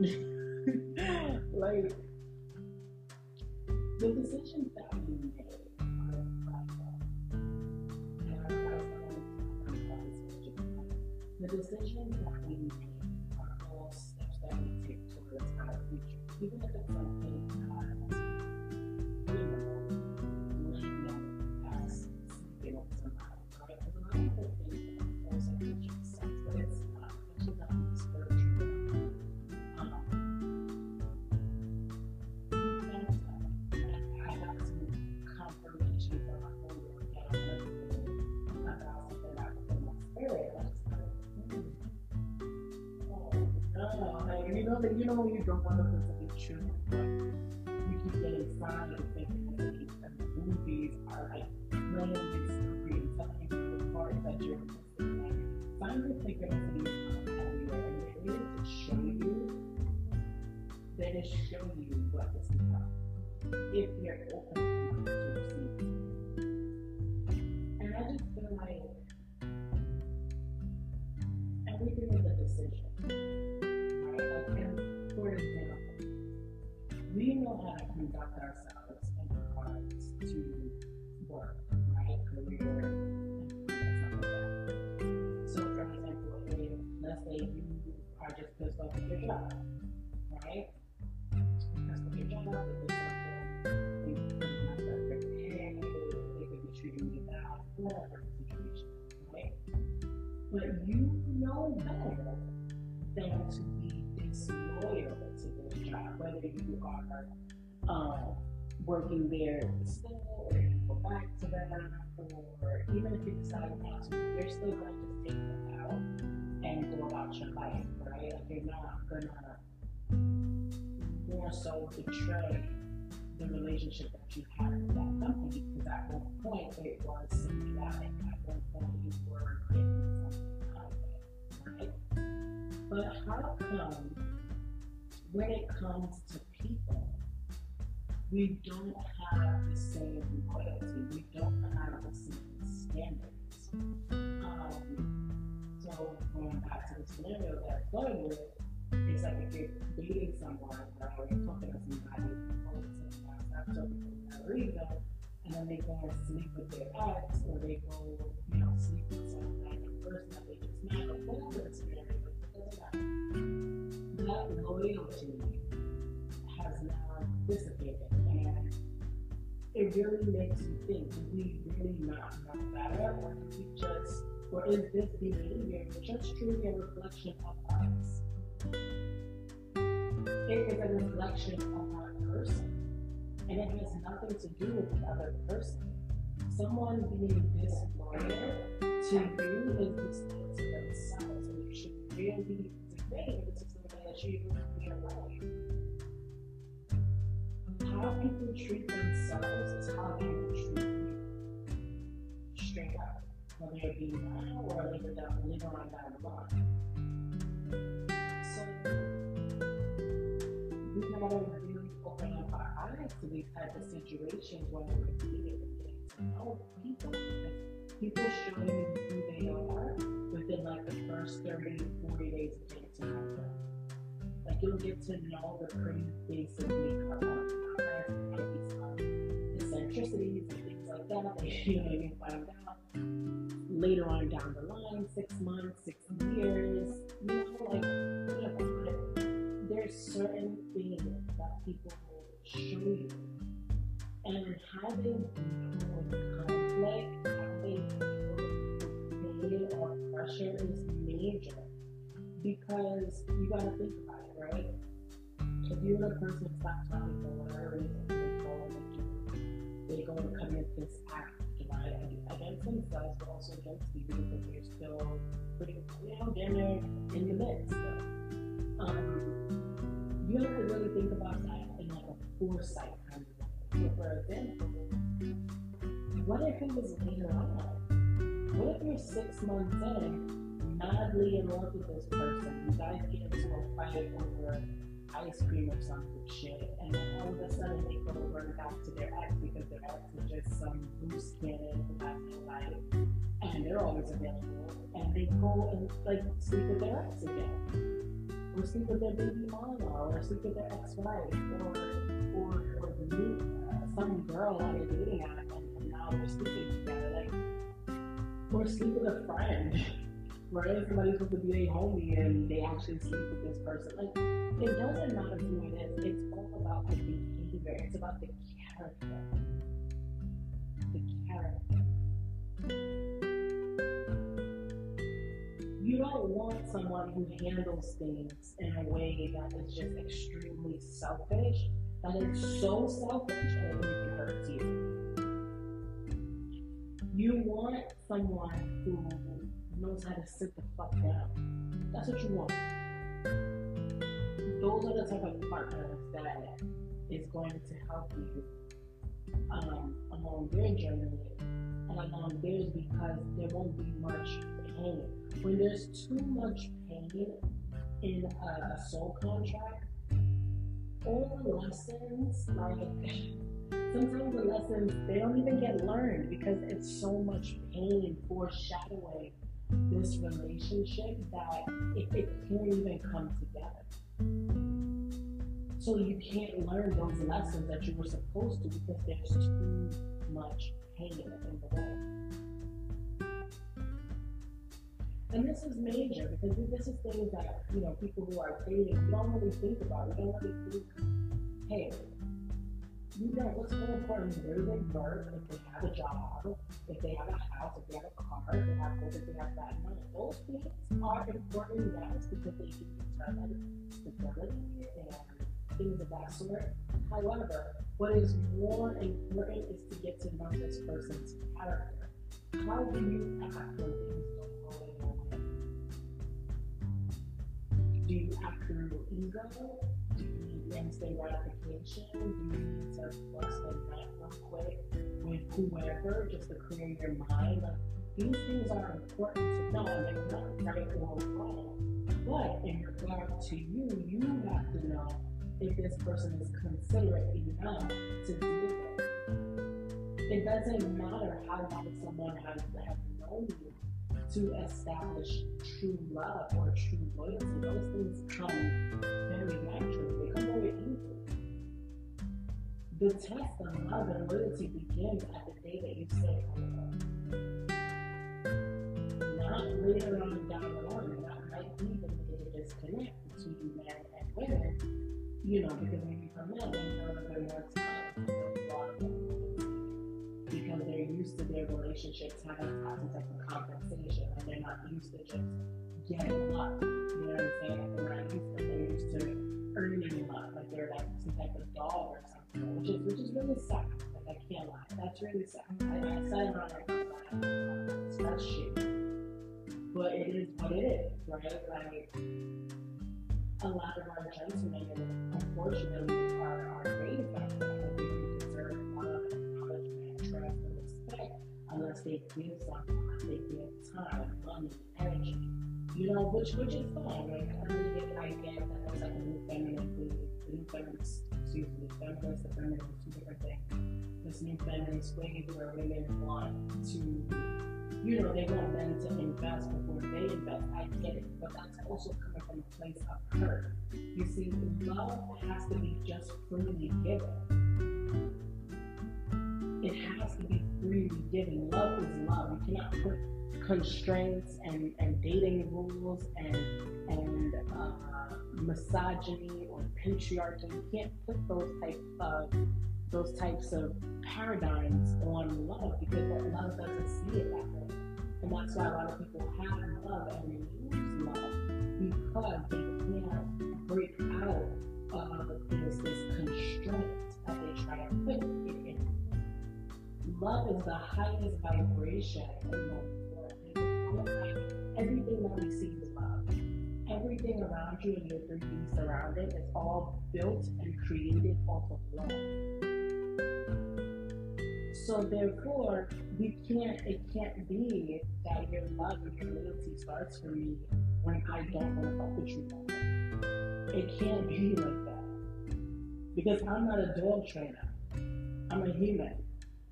Like, the decisions that we made are a process. And our process. The decisions that we make are all steps that we take towards our future. Even if it's something that, you know, we know as something of tomorrow, right? Because a lot of people think that those are future steps, but it's not. It's just not spiritual. But you know when you don't want to look at children, but you keep getting excited and thinking that the movies are like playing this story and telling you the part that you're missing. Like, scientific things are everywhere, and they're here to show you. They just show you what is to come if you're open to receive. And I just feel like everything is a decision. For example, we know how to conduct ourselves in regards to work, right? Career, and stuff like that. So, for example, if, let's say you are just pissed off at your job, right? You're pissed off at your job, if there's something, they could not start preparing, they could be treating you bad, whatever the situation is, right? But you know better than to be disloyal to this job, whether you are working there still, or you go back to them, or even if you decide not to, you're still going to take them out and go about your life, right? Like, you're not going to more so betray the relationship that you had with that company, because at one point it was symbiotic, at one point you were creating something out of it, right? But how come, when it comes to people, we don't have the same loyalty, we don't have the same standards? So going back to the scenario that I started with, it's like if you're dating someone, right, or you're talking to somebody, not talking for no reason, and then they go and sleep with their ex, or they go, you know, sleep with some random person that they just met, or whatever the scenario. That loyalty has now dissipated, and it really makes you think, do we really not know better, or do we just, or is this behavior just truly a reflection of us? It is a reflection of our person, and it has nothing to do with the other person. Someone being disloyal to you is disloyal to themselves, and you should really debate this is something that you even have in your life. How people treat themselves is how they will treat you. Straight up. Whether it be now or later on down the line. So, we gotta really open up our eyes to these types of situations when we're repeating and getting to know people. Because people show you who they are within like the first 30, 40 days of getting to know them. Like, you'll get to know the pretty basic makeup on the eyes, eccentricities and things like that, that you know you find out later on down the line, 6 months, 6 years, you know, like, whatever. There's certain things that people will show you. And how they deal with conflict, how they deal with pain or pressure is major. Because you gotta think about it, right? If you and a person stop talking for whatever reason, they go and commit this act, right? Against themselves, but also against you, because you're still pretty, you know, they're in the midst. So, you have to really think about that in like a foresight kind of way. So for example, what if it was later on? What if you're 6 months in, madly in love with this person, you guys get into a fight over ice cream or some shit, and then all of a sudden they go run back to their ex because their ex is just some loose cannon who has no life, and they're always available, and they go and like sleep with their ex again. or sleep with their baby mama, or sleep with their ex-wife, or meet some girl on a dating app and now they're sleeping together, like, or sleep with a friend, right? Somebody's supposed to be a homie and they actually sleep with this person. Like, it doesn't matter who it is. It's all about the behavior. It's about the character. The character. You don't want someone who handles things in a way that is just extremely selfish, that is so selfish that it really hurts you. You want someone who knows how to sit the fuck down. That's what you want. Those are the type of partners that is going to help you along their journey and along theirs, because there won't be much pain. When there's too much pain in a soul contract, all the lessons, like, sometimes the lessons, they don't even get learned because it's so much pain foreshadowing this relationship that it can't even come together. So you can't learn those lessons that you were supposed to because there's too much pain in the way. And this is major, because this is things that, you know, people who are dating, we don't really think about. We don't really think, hey, you know, what's more important is where they work, if they have a job, if they have a house, if they have a car, if they have this, if they have that. None of those things are important, yes, because they can determine stability and things of that sort. However, what is more important is to get to know this person's character. How do you act when things don't go your way? Do you act through your ego? Do you need instant gratification? Do you need to flex the night real quick with whoever just to clear your mind? Like, these things are important to know, and they're not right or wrong. But in regard to you, you have to know if this person is considerate enough to deal with. It doesn't matter how long someone has known you to establish true love or true loyalty. Those things come very naturally. They come very easily. The test of love and loyalty begins at the day that you say hello. Not later on down the line. That might be the day of disconnect between men and women. You know, because when you become men, you know that they're more time. There's a lot of because they're used to their relationships having some type of compensation, and they're not used to just getting love. You know what I'm saying? They're used to earning love, like they're like some type of dog or something, which is really sad. Like, I can't lie, that's really sad. I sat around and that's shit. But it is what it is, right? Like, a lot of our gentlemen, unfortunately, are raised by that. They deserve love, unless they give something, unless they give time, money, energy, you know, which is fine. Like, I really get the idea that there's like the feminist, two different things. This new feminist wave where women want to, you know, they want men to invest before they invest. I get it, but that's also coming from a place of hurt. You see, love has to be just freely given. It has to be freely given. Love is love. You cannot put constraints and dating rules and misogyny or patriarchy. You can't put those types of paradigms on love, because that love doesn't see it that way. And that's why a lot of people have love and lose love, because they can't break out of this constraint that they try to put it in. Love is the highest vibration in the world. Everything that we see is love. Everything around you and your 3D surrounding is all built and created off of love. So therefore, it can't be that your love and your loyalty starts for me when I don't want to fuck with you anymore. It can't be like that. Because I'm not a dog trainer. I'm a human.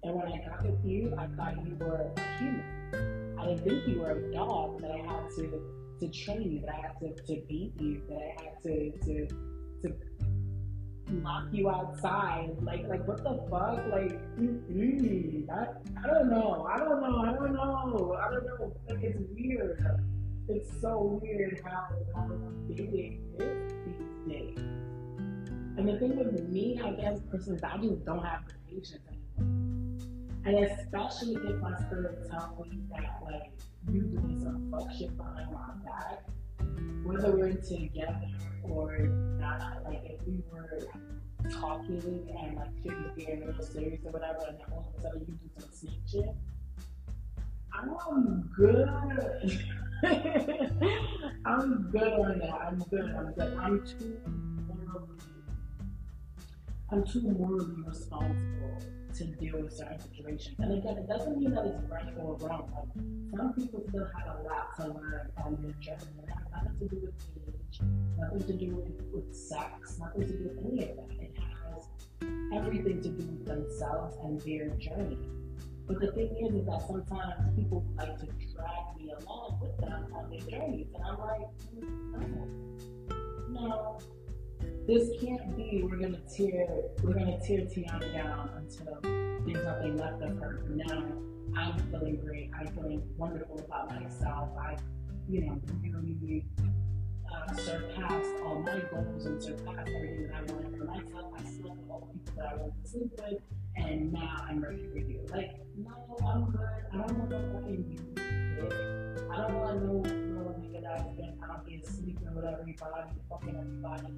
And when I got with you, I thought you were a human. I didn't think you were a dog that I had to to train, that I have to beat you, that I have to lock you outside. Like what the fuck? Like, I don't know. It's weird. It's so weird how dating is these days. And the thing with me, I guess, personally, is I just don't have the patience anymore. And especially if my spirit tells me that, like, you doing some fuck shit behind my back, whether we're together or not, like, if we were talking and, like, shit was getting a little serious or whatever, and all of a sudden you do some sneak shit, I'm good on that. I'm too morally responsible to deal with certain situations. And again, it doesn't mean that it's right or wrong. Like, some people still have a lot to learn on their journey. It has nothing to do with age, nothing to do with sex, nothing to do with any of that. It has everything to do with themselves and their journey. But the thing is that sometimes people like to drag me along with them on their journeys. And I'm like, no. This can't be. We're gonna tear Tiana down until there's nothing left of her. Now I'm feeling great. I'm feeling wonderful about myself. I, really surpassed all my goals and surpassed everything that I wanted for myself. I slept with all the people that I wanted to sleep with, and now I'm ready for you. Like, no, I'm good. I don't want no fucking you. I don't want no nigga that has been out here sleeping with everybody, fucking everybody.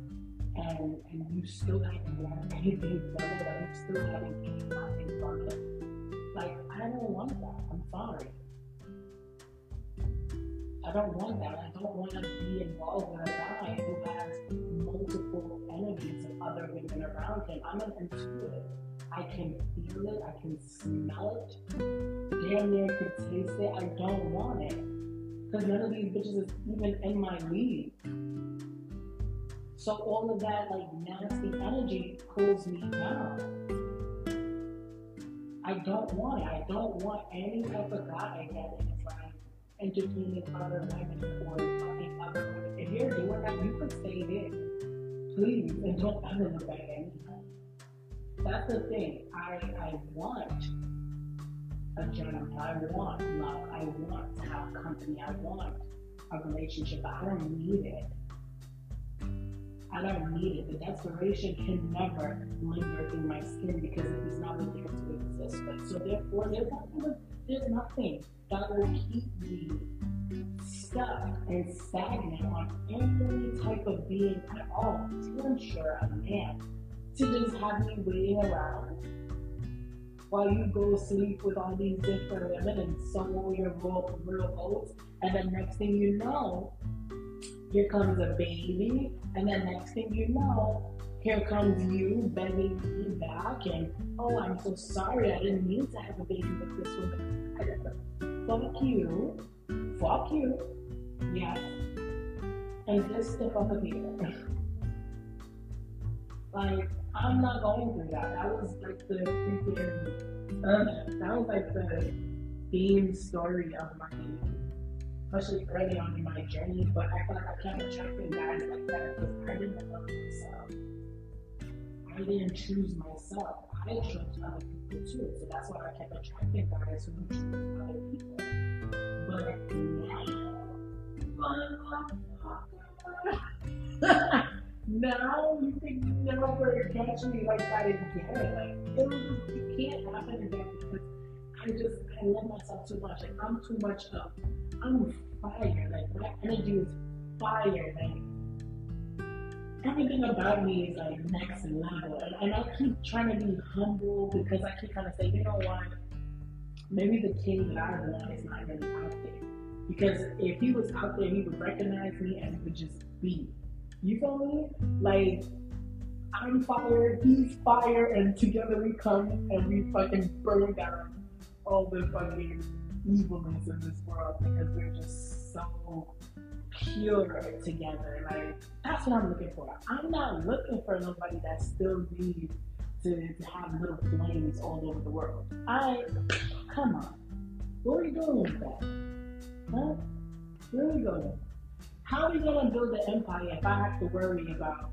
And you still haven't learned anything from it, and you still haven't gained nothing from it. Like, I don't want that. I'm sorry. I don't want that. I don't want to be involved with a guy who has multiple energies of other women around him. I'm an intuitive. I can feel it. I can smell it. Damn near can taste it. I don't want it. Because none of these bitches is even in my league. So all of that, like, nasty energy pulls me down. I don't want it. I don't want any type of guy that is, like, entertaining other women or fucking other women. If you're doing that, you can stay there. Please, and don't ever look back at me. That's the thing. I want a journal. I want love. I want to have company. I want a relationship, but I don't need it. I don't need it. The desperation can never linger in my skin because it is not there to exist with. So therefore, there's nothing that will keep me stuck and stagnant on any type of being at all to ensure a man to just have me waiting around while you go sleep with all these different women and someone your real oats, and the next thing you know, here comes a baby, and the next thing you know, here comes you begging me back, and oh, I'm so sorry, I didn't mean to have a baby with this woman. I don't know. Fuck you, yeah, and this stuff over here. Like, I'm not going through that. That was like the theme story of my, especially early on in my journey, but I feel like I kept attracting guys like that because I didn't love myself. I didn't choose myself. I chose other people too, so that's why I kept attracting guys who choose other people. But now you can never catch me like that again. Like, it can't happen again because I love myself too much. Like, I'm too much up. I'm fire. Like, my energy is fire. Like, everything about me is like next level. And I keep trying to be humble because I keep kind of saying, you know what? Maybe the king that I want is not really out there. Because if he was out there, he would recognize me and he would just be. You feel me? Like, I'm fire, he's fire, and together we come and we fucking burn down all the fucking evilness in this world because we're just so pure together. Like, that's what I'm looking for. I'm not looking for nobody that still needs to have little flames all over the world. Come on. Where are we going with that? Huh? Where are we going? How are we going to build an empire if I have to worry about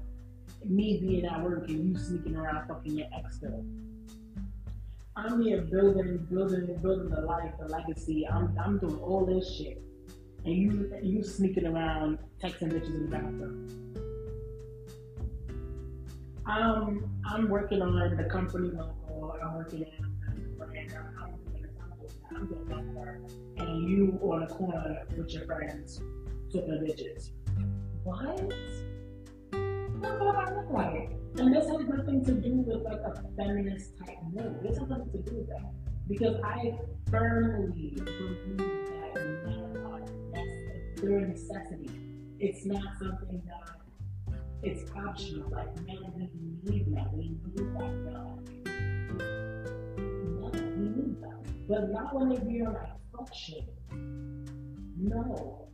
me being at work and you sneaking around fucking your ex girl? I'm here building the life, the legacy. I'm doing all this shit, and you sneaking around texting bitches in the bathroom. I'm working on the company logo. I'm working on the brand. I'm doing my part, and you on the corner with your friends flipping bitches. What? That's what I look like. And this has nothing to do with like a feminist type move. This has nothing to do with that. Because I firmly believe that men are they're a necessity. It's not something that it's optional. Like men really need that. We need that God. No, we need that. But not when they be on that fuck shit. No.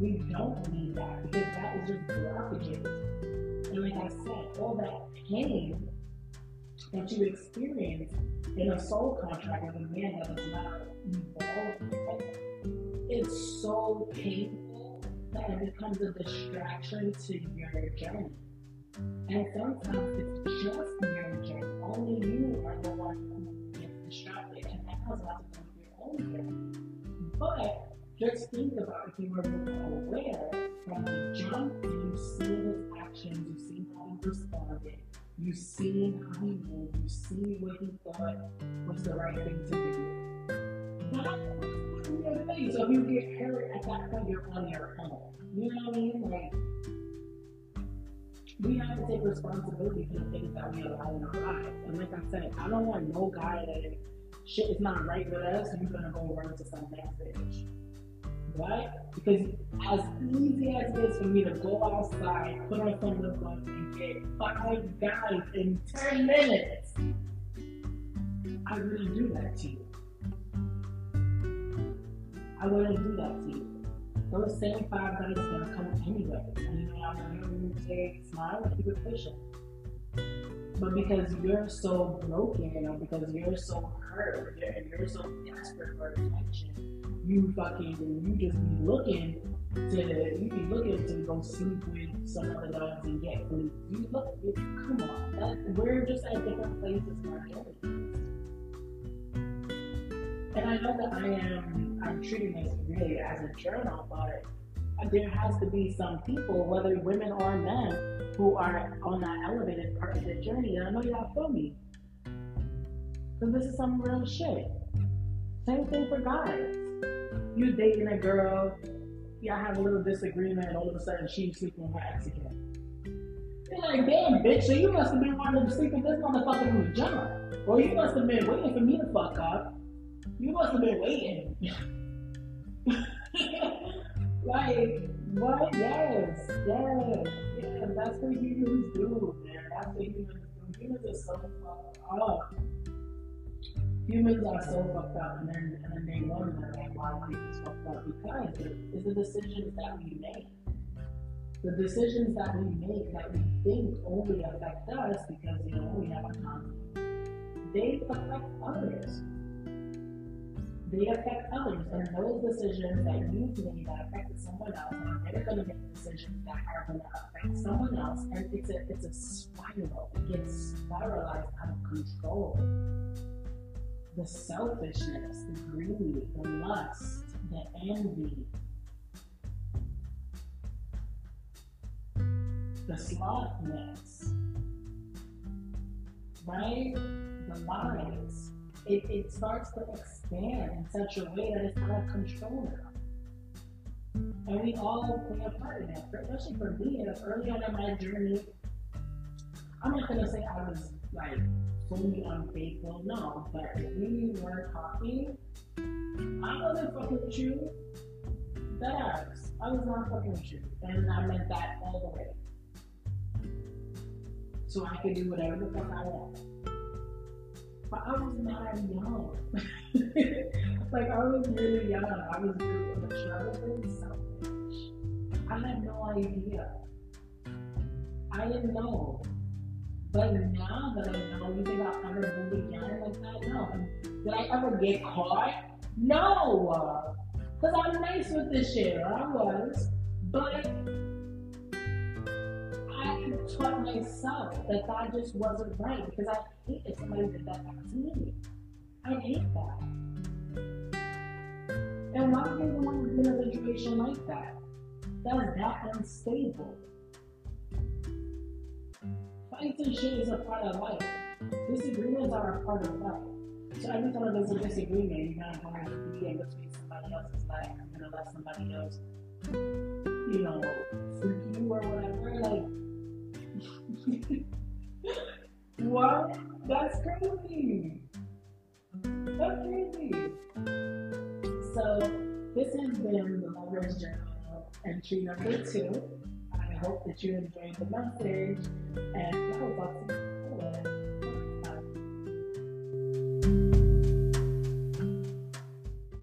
We don't need that because that is just blockages. And like I said, all that pain that you experience in a soul contract with a man that is not involved, it's so painful that it becomes a distraction to your journey. And sometimes it's just your journey. Only you are the one who gets distracted, and that has a lot to do with your own journey. But just think about if you were aware from the jump, you see this action, you see how he responded, you see how he moved, you see what he thought was the right thing to do. That's your thing. So if you get hurt at that point, you're on your own. You know what I mean? Like, we have to take responsibility for the things that we allow in our lives. And like I said, I don't want no guy that shit is not right with us, so you're gonna go run to some next bitch. Right? Because as easy as it is for me to go outside, put on some lip gloss, and get 5 guys in 10 minutes, I wouldn't do that to you. I wouldn't do that to you. Those same 5 guys are gonna come anyway. And I'm gonna say, smile and keep it pushing. But because you're so broken, because you're so hurt, and you're so desperate for attention, you just be looking to go sleep with some other dogs and get food. Come on, we're just at different places in our lives. And I know that I'm treating this really as a journal, but there has to be some people, whether women or men, who are on that elevated part of the journey. And I know y'all feel me, because this is some real shit. Same thing for guys. You dating a girl, y'all have a little disagreement, and all of a sudden she's sleeping with her ex again. You're like, damn, bitch, so you must have been wanting to sleep with this motherfucker who was John. Or you must have been waiting for me to fuck up. You must have been waiting. Like, what? Yes. That's what humans do, man. That's what humans do. Humans are so fucked up. Humans are so fucked up, and then they wonder why life is fucked up, because it's the decisions that we make. The decisions that we make that we think only affect us because we have a conflict. They affect others. They affect others, and those decisions that you made that affected someone else, and they're going to make decisions that are going to affect someone else, and it's a spiral. It gets spiralized out of control. The selfishness, the greed, the lust, the envy, the slothness, right? The lies. It starts to expand in such a way that it's out of control now. And we all play a part in that. Especially for me, early on in my journey, I'm not going to say I was like fully unfaithful, no, but if we were talking, I wasn't fucking with you. That ass. I was not fucking with you. And I meant that all the way. So I could do whatever the fuck I want. But I was mad young. Like, I was really young. I was really immature. I was really selfish. I had no idea. I didn't know. But now that I know, you think I'll ever move again like that? No. Did I ever get caught? No! Because I'm nice with this shit, or I was. But I taught myself that God just wasn't right, because I hated somebody did that back to me. I hate that. And why would they want to be in a situation like that? That was that unstable. Fighting shit is a part of life. Disagreements are a part of life. So every time there's a disagreement, you're not going to be able to speak somebody else's life. I'm going to let somebody else, you know, freak you or whatever. Like, what? That's crazy. That's crazy. So this has been the Lover's Journal entry number 2. I hope that you enjoyed the message, and